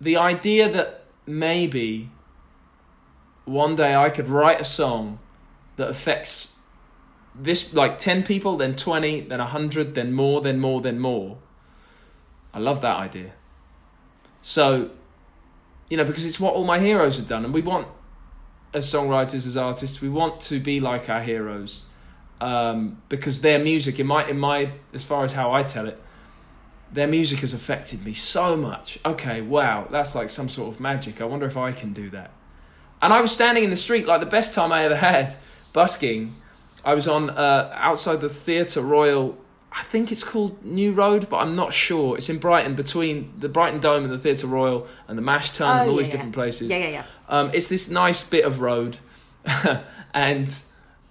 the idea that maybe one day I could write a song that affects this, like 10 people, then 20, then 100, then more, then more, then more. I love that idea. So, you know, because it's what all my heroes have done, and we want, as songwriters, as artists, we want to be like our heroes. Because their music, in my, as far as how I tell it, their music has affected me so much. Okay, wow, that's like some sort of magic. I wonder if I can do that. And I was standing in the street, like the best time I ever had, busking. I was on outside the Theatre Royal. I think it's called New Road, but I'm not sure. It's in Brighton, between the Brighton Dome and the Theatre Royal and the Mash Tun and all these different places. Yeah. It's this nice bit of road, and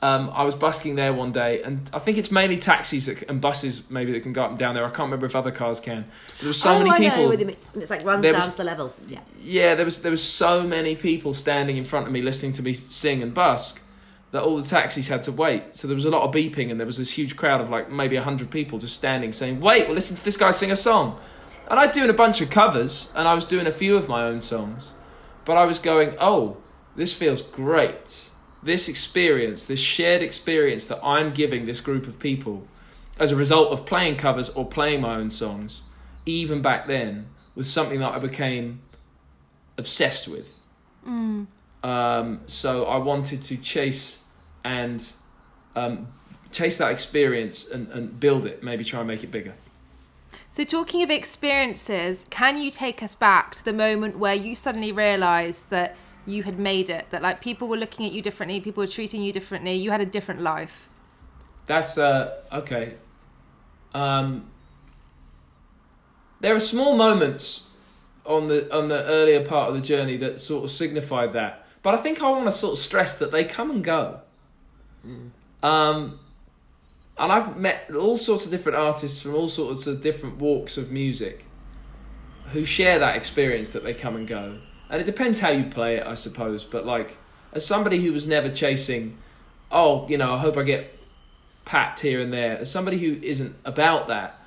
I was busking there one day, and I think it's mainly taxis and buses maybe that can go up and down there. I can't remember if other cars can. But there was so many people. It's like runs down to the level. Yeah. Yeah, there was so many people standing in front of me listening to me sing and busk that all the taxis had to wait. So there was a lot of beeping, and there was this huge crowd of like maybe 100 people just standing saying, "Wait, well, listen to this guy sing a song." And I'd doing a bunch of covers, and I was doing a few of my own songs, but I was going, "Oh, this feels great." This experience, this shared experience that I'm giving this group of people as a result of playing covers or playing my own songs, even back then, was something that I became obsessed with. Mm. So I wanted to chase and chase that experience and build it, maybe try and make it bigger. So talking of experiences, can you take us back to the moment where you suddenly realised that you had made it, that like people were looking at you differently, people were treating you differently, you had a different life? That's okay. There are small moments on the earlier part of the journey that sort of signified that, but I think I want to sort of stress that they come and go. Mm. And I've met all sorts of different artists from all sorts of different walks of music who share that experience that they come and go. And it depends how you play it, I suppose. But like, as somebody who was never chasing, oh, you know, I hope I get papped here and there, as somebody who isn't about that,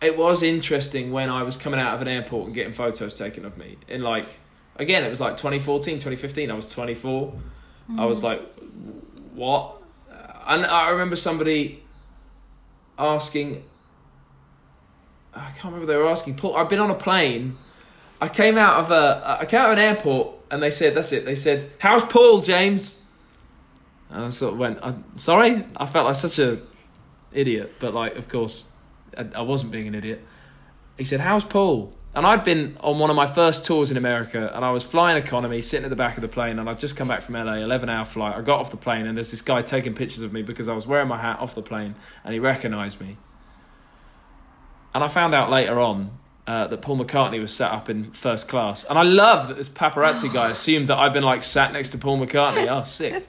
it was interesting when I was coming out of an airport and getting photos taken of me. In like, again, it was like 2014, 2015. I was 24. Mm-hmm. I was like, what? And I remember somebody asking, I can't remember what they were asking. Paul, I've been on a plane. I came out of an airport, and they said, that's it. They said, "How's Paul, James?" And I sort of went, "I'm sorry?" I felt like such an idiot, but like, of course, I wasn't being an idiot. He said, "How's Paul?" And I'd been on one of my first tours in America, and I was flying economy, sitting at the back of the plane, and I'd just come back from LA, 11-hour flight. I got off the plane, and there's this guy taking pictures of me because I was wearing my hat off the plane, and he recognised me. And I found out later on that Paul McCartney was sat up in first class. And I love that this paparazzi guy assumed that I'd been like sat next to Paul McCartney. Oh, sick.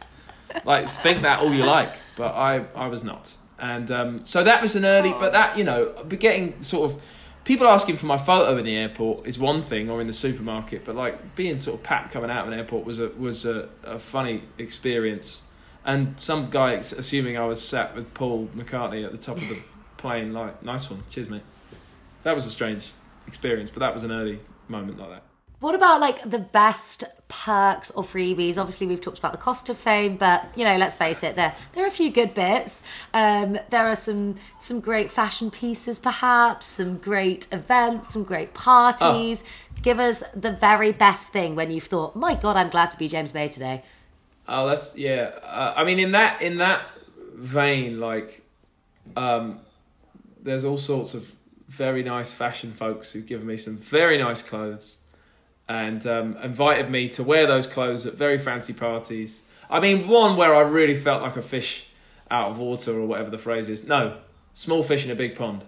Like, think that all you like. But I was not. And so that was an early, but that, you know, getting sort of, people asking for my photo in the airport is one thing, or in the supermarket, but like being sort of papped coming out of an airport was a funny experience. And some guy assuming I was sat with Paul McCartney at the top of the plane, like, nice one. Cheers, mate. That was a strange experience, but that was an early moment like that. What about like the best perks or freebies? Obviously, we've talked about the cost of fame, but you know, let's face it, there are a few good bits. There are some great fashion pieces, perhaps some great events, some great parties. Oh. Give us the very best thing when you've thought, my God, I'm glad to be James Bay today. Oh, that's yeah. I mean, in that vein, like there's all sorts of very nice fashion folks who've given me some very nice clothes. And invited me to wear those clothes at very fancy parties. I mean, one where I really felt like a fish out of water, or whatever the phrase is. No, small fish in a big pond.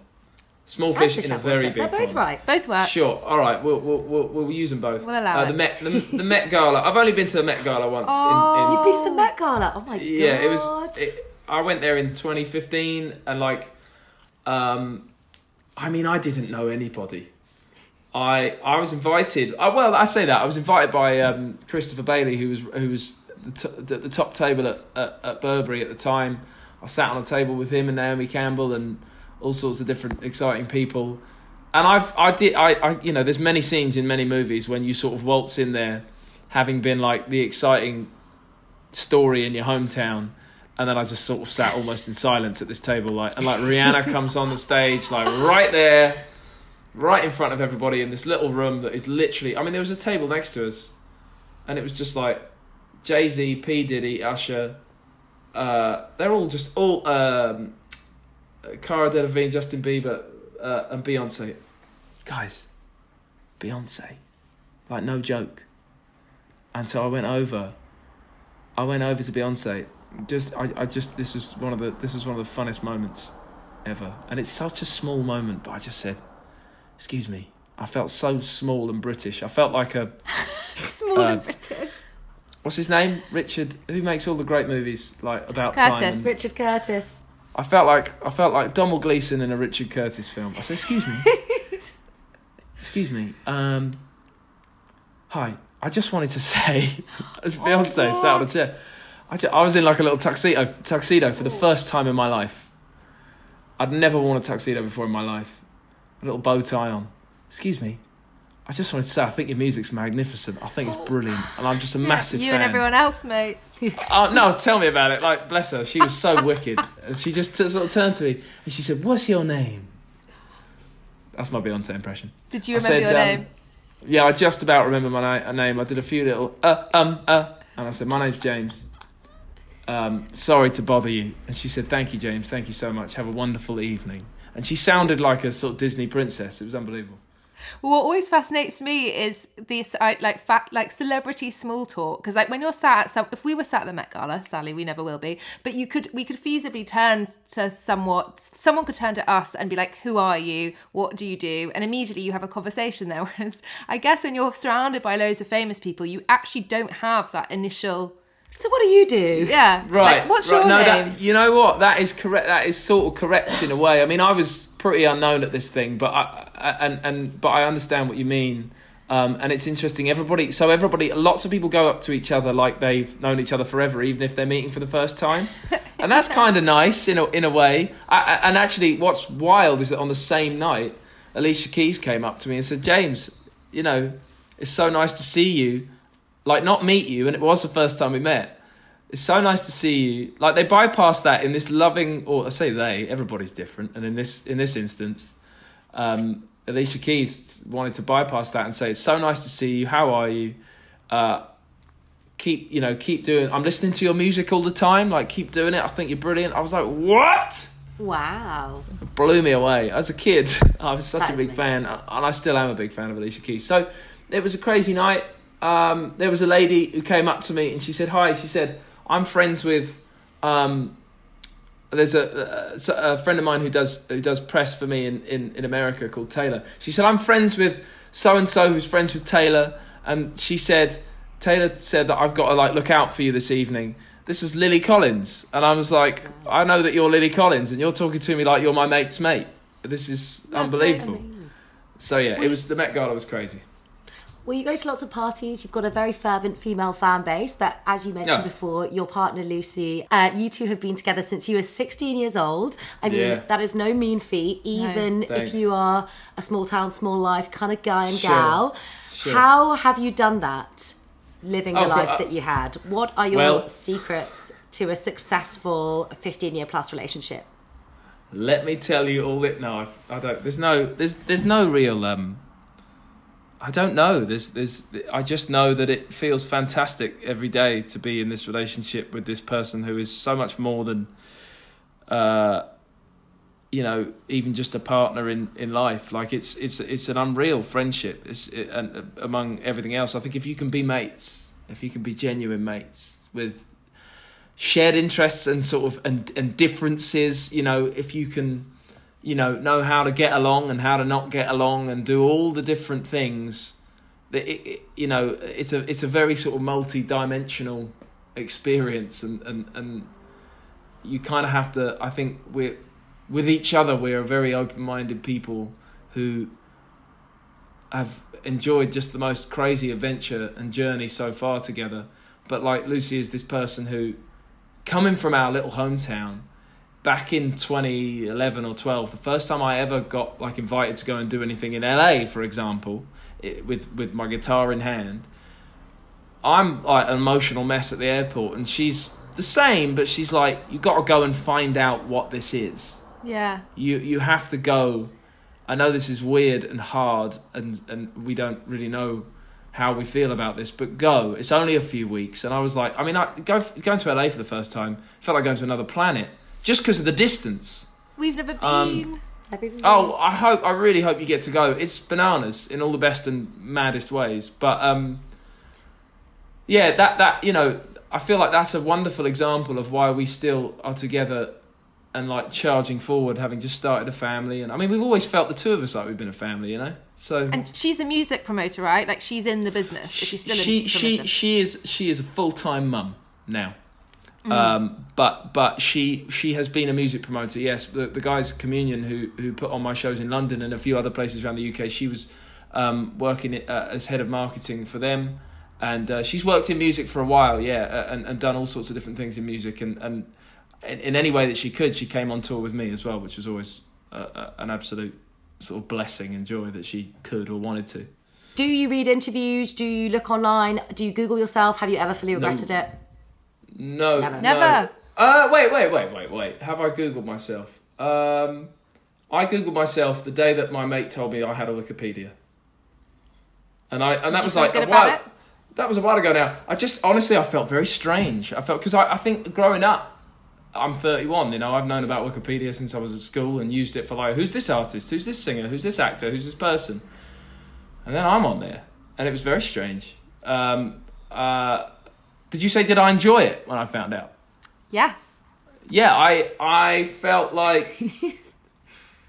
Small fish in a very big pond. They're both right. Both work. Sure. All right. We'll use them both. We'll allow it. The Met Gala. I've only been to the Met Gala once. Oh, you've been to the Met Gala? Oh my God. Yeah, it was. I went there in 2015, and like, I mean, I didn't know anybody. I was invited. I was invited by Christopher Bailey, who was the top table at Burberry at the time. I sat on a table with him and Naomi Campbell and all sorts of different exciting people. And I there's many scenes in many movies when you sort of waltz in there, having been like the exciting story in your hometown. And then I just sort of sat almost in silence at this table, and Rihanna comes on the stage right there. Right in front of everybody in this little room that is literally... I mean, there was a table next to us and it was just like Jay-Z, P. Diddy, Usher. They're all just all... Cara Delevingne, Justin Bieber and Beyoncé. Guys, Beyoncé. Like, no joke. And so I went over to Beyoncé. This was one of the funnest moments ever. And it's such a small moment, but I just said... Excuse me. I felt so small and British. I felt like a... small and British. What's his name? Richard, who makes all the great movies about Curtis. Time. Richard Curtis. I felt like Domhnall Gleeson in a Richard Curtis film. I said, excuse me. Excuse me. Hi. I just wanted to say, as Beyonce sat on a chair, I was in like a little tuxedo for the first time in my life. I'd never worn a tuxedo before in my life. A little bow tie on. Excuse me. I just wanted to say, I think your music's magnificent. I think it's brilliant. And I'm just a massive fan. You and everyone else, mate. No, tell me about it. Like, bless her. She was so wicked. And she just sort of turned to me and she said, what's your name? That's my Beyonce impression. Did you remember your name? Yeah, I just about remember my name. I did a few little, and I said, my name's James. Sorry to bother you. And she said, thank you, James. Thank you so much. Have a wonderful evening. And she sounded like a sort of Disney princess. It was unbelievable. Well, what always fascinates me is this celebrity small talk, because when you're sat at if we were sat at the Met Gala, sadly we never will be, but we could feasibly turn to someone could turn to us and be like, who are you? What do you do? And immediately you have a conversation there. Whereas I guess when you're surrounded by loads of famous people, you actually don't have that initial. So what do you do? Yeah. Right. What's your name? You know what? That is correct. That is sort of correct in a way. I mean, I was pretty unknown at this thing, but I understand what you mean. And it's interesting. Lots of people go up to each other like they've known each other forever, even if they're meeting for the first time. And that's kind of nice in a way. And actually, what's wild is that on the same night, Alicia Keys came up to me and said, James, it's so nice to see you. Not meet you, and it was the first time we met. It's so nice to see you. They bypassed that in this loving, or I say they, everybody's different, and in this instance, Alicia Keys wanted to bypass that and say, it's so nice to see you, how are you? Keep doing, I'm listening to your music all the time, keep doing it, I think you're brilliant. I was like, what? Wow. It blew me away. As a kid, I was such a big fan, and I still am a big fan of Alicia Keys. So, it was a crazy night. There was a lady who came up to me and she said, hi, she said, I'm friends with, there's a friend of mine who does press for me in America called Taylor. She said, I'm friends with so-and-so who's friends with Taylor. And she said, Taylor said that I've got to look out for you this evening. This is Lily Collins. And I was like, I know that you're Lily Collins and you're talking to me like you're my mate's mate. This is unbelievable. So yeah, it was, the Met Gala was crazy. Well, you go to lots of parties, you've got a very fervent female fan base, but as you mentioned before, your partner Lucy, you two have been together since you were 16 years old. I mean, that is no mean feat, even if you are a small town, small life kind of guy and gal. How have you done that, living the life that you had? What are your secrets to a successful 15-year plus relationship? Let me tell you all that. No, I don't. There's no real. I don't know. I just know that it feels fantastic every day to be in this relationship with this person who is so much more than, you know, even just a partner in life. Like it's an unreal friendship. And among everything else, I think if you can be mates, if you can be genuine mates with shared interests and sort of and differences, you know, if you can, you know how to get along and how to not get along and do all the different things, that it you know, it's a very sort of multi-dimensional experience, and you kind of have to, I think we're with each other, we're very open-minded people who have enjoyed just the most crazy adventure and journey so far together. But like Lucy is this person who, coming from our little hometown, back in 2011 or 12, the first time I ever got like invited to go and do anything in LA, for example, with my guitar in hand, I'm like an emotional mess at the airport, and she's the same, but she's like, you got to go and find out what this is. Yeah. You have to go. I know this is weird and hard, and we don't really know how we feel about this, but go. It's only a few weeks. And I was like, I mean, going to LA for the first time felt like going to another planet, just because of the distance. We've never been. I really hope you get to go. It's bananas in all the best and maddest ways. But yeah, that you know, I feel like that's a wonderful example of why we still are together and like charging forward, having just started a family. And I mean, we've always felt, the two of us, like we've been a family, you know. So, and she's a music promoter, right? Like she's in the business. She is a full-time mum now. Mm-hmm. But she has been a music promoter. Yes, the guys Communion who put on my shows in London and a few other places around the UK. She was working as head of marketing for them, and she's worked in music for a while. Yeah, and done all sorts of different things in music and. In any way that she could, she came on tour with me as well, which was always an absolute sort of blessing and joy that she could or wanted to. Do you read interviews? Do you look online? Do you Google yourself? Have you ever fully regretted it? No. Never. Wait. Have I Googled myself? I Googled myself the day that my mate told me I had a Wikipedia. And that was like a while. That was a while ago now. I just, honestly, I felt very strange. I felt, because I think growing up, I'm 31, you know, I've known about Wikipedia since I was at school and used it for like, who's this artist, who's this singer, who's this actor, who's this person? And then I'm on there. And it was very strange. Did you say, did I enjoy it when I found out? Yes. Yeah, I felt like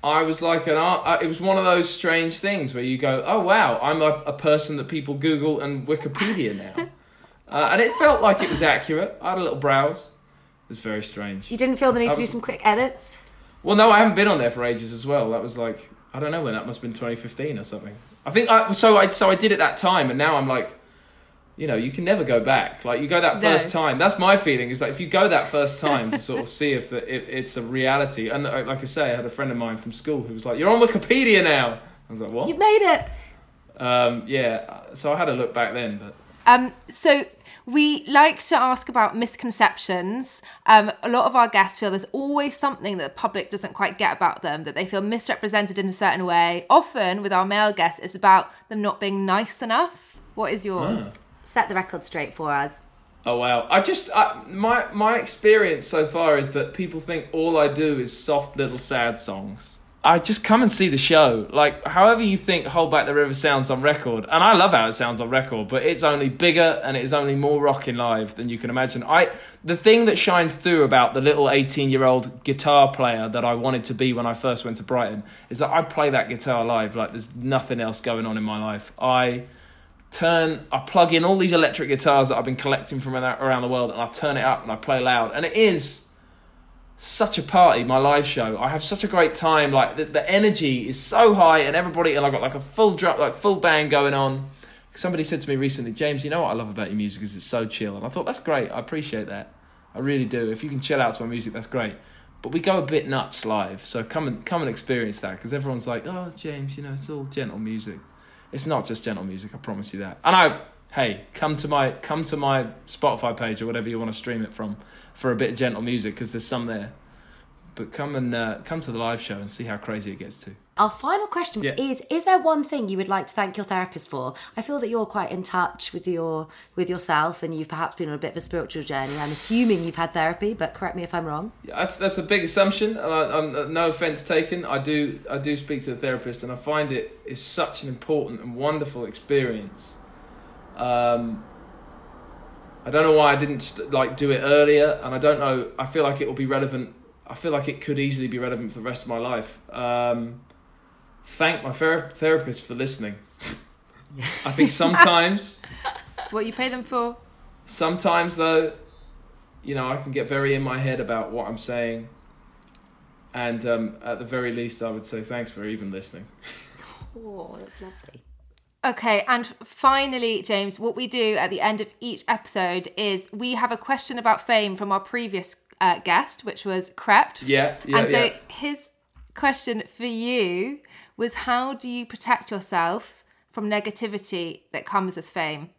I was like an art. It was one of those strange things where you go, oh, wow, I'm a person that people Google and Wikipedia now. And it felt like it was accurate. I had a little browse. It was very strange. You didn't feel the need to do some quick edits? Well, no, I haven't been on there for ages as well. That was like, I don't know when, that must have been 2015 or something. I think I did it that time, and now I'm like, you know, you can never go back. Like, you go that first time. That's my feeling, is like, if you go that first time to sort of see if it's a reality. And like I say, I had a friend of mine from school who was like, you're on Wikipedia now. I was like, what? You've made it. Yeah, so I had a look back then, but... So we like to ask about misconceptions. A lot of our guests feel there's always something that the public doesn't quite get about them, that they feel misrepresented in a certain way. Often with our male guests, it's about them not being nice enough. What is yours? Set the record straight for us. Oh, wow. My experience so far is that people think all I do is soft little sad songs. I just come and see the show. Like, however you think Hold Back the River sounds on record, and I love how it sounds on record, but it's only bigger and it's only more rocking live than you can imagine. The thing that shines through about the little 18-year-old guitar player that I wanted to be when I first went to Brighton is that I play that guitar live like there's nothing else going on in my life. I plug in all these electric guitars that I've been collecting from around the world, and I turn it up and I play loud, and it is... such a party, my live show. I have such a great time. Like the energy is so high, and everybody, and I've got like a full drum, like full band going on. Somebody said to me recently, James, you know what I love about your music is it's so chill. And I thought, that's great. I appreciate that. I really do. If you can chill out to my music, that's great. But we go a bit nuts live. So come and experience that, because everyone's like, oh, James, you know, it's all gentle music. It's not just gentle music. I promise you that. And hey, come to my Spotify page or whatever you want to stream it from for a bit of gentle music, because there's some there. But come to the live show and see how crazy it gets to. Our final question is there one thing you would like to thank your therapist for? I feel that you're quite in touch with yourself, and you've perhaps been on a bit of a spiritual journey. I'm assuming you've had therapy, but correct me if I'm wrong. Yeah, that's a big assumption, and I'm no offence taken. I do speak to the therapist, and I find it is such an important and wonderful experience. I don't know why I didn't do it earlier, and I don't know. I feel like it will be relevant. I feel like it could easily be relevant for the rest of my life. Thank my therapist for listening. I think sometimes... That's what you pay them for. Sometimes, though, you know, I can get very in my head about what I'm saying. And at the very least, I would say thanks for even listening. Oh, that's lovely. Okay, and finally, James, what we do at the end of each episode is we have a question about fame from our previous guest, which was Krept. So his question for you was, how do you protect yourself from negativity that comes with fame?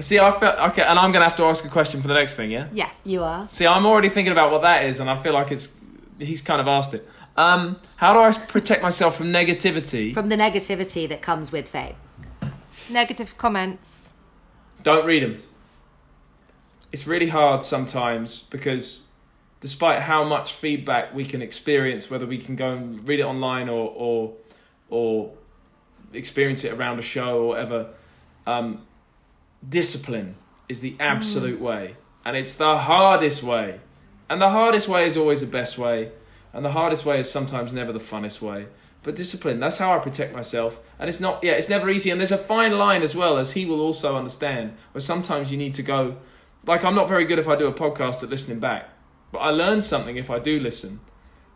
See, I felt okay, and I'm going to have to ask a question for the next thing, yeah? Yes, you are. See, I'm already thinking about what that is, and I feel like he's kind of asked it. How do I protect myself from negativity? From the negativity that comes with fame. Negative comments. Don't read them. It's really hard sometimes because... despite how much feedback we can experience, whether we can go and read it online or experience it around a show or whatever, discipline is the absolute way. And it's the hardest way. And the hardest way is always the best way. And the hardest way is sometimes never the funnest way. But discipline, that's how I protect myself. And it's not, it's never easy. And there's a fine line as well, as he will also understand, where sometimes you need to go, like, I'm not very good if I do a podcast at listening back. But I learn something if I do listen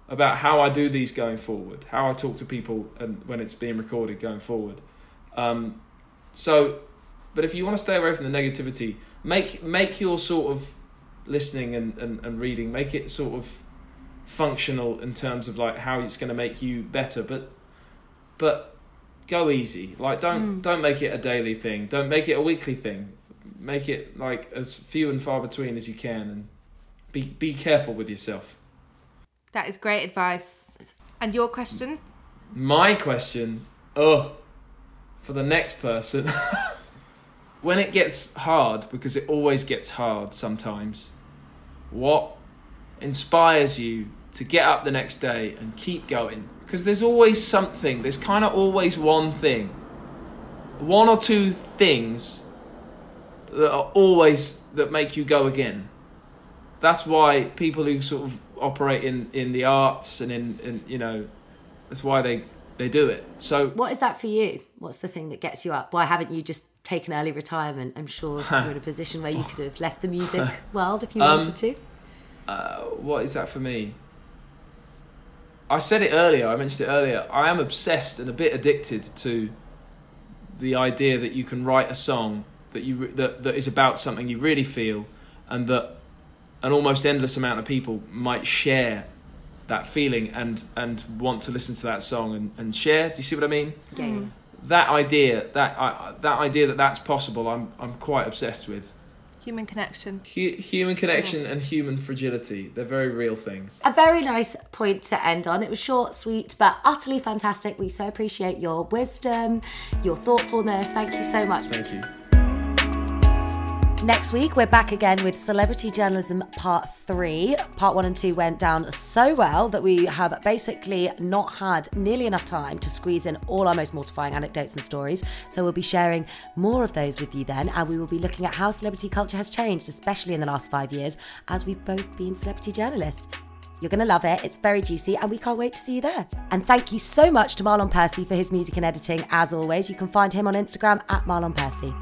about how I do these going forward, how I talk to people and when it's being recorded going forward. But if you want to stay away from the negativity, make your sort of listening and reading, make it sort of functional in terms of like how it's going to make you better. But go easy. Like don't make it a daily thing. Don't make it a weekly thing. Make it like as few and far between as you can, and Be careful with yourself. That is great advice. And your question? My question? For the next person. When it gets hard, because it always gets hard sometimes, what inspires you to get up the next day and keep going? Because there's always something. There's kind of always one thing. One or two things that are always that make you go again. That's why people who sort of operate in the arts and that's why they do it. So what is that for you? What's the thing that gets you up? Why haven't you just taken early retirement? I'm sure you're in a position where you could have left the music world if you wanted to. What is that for me? I mentioned it earlier. I am obsessed and a bit addicted to the idea that you can write a song that is about something you really feel, and that an almost endless amount of people might share that feeling and want to listen to that song and share. Do you see what I mean? Yeah. Mm. That idea that that's possible, I'm quite obsessed with. Human connection. Human connection and human fragility. They're very real things. A very nice point to end on. It was short, sweet, but utterly fantastic. We so appreciate your wisdom, your thoughtfulness. Thank you so much. Thank you. Next week, we're back again with Celebrity Journalism Part 3. Part 1 and 2 went down so well that we have basically not had nearly enough time to squeeze in all our most mortifying anecdotes and stories. So we'll be sharing more of those with you then, and we will be looking at how celebrity culture has changed, especially in the last 5 years, as we've both been celebrity journalists. You're going to love it. It's very juicy, and we can't wait to see you there. And thank you so much to Marlon Percy for his music and editing. As always, you can find him on Instagram at Marlon Percy.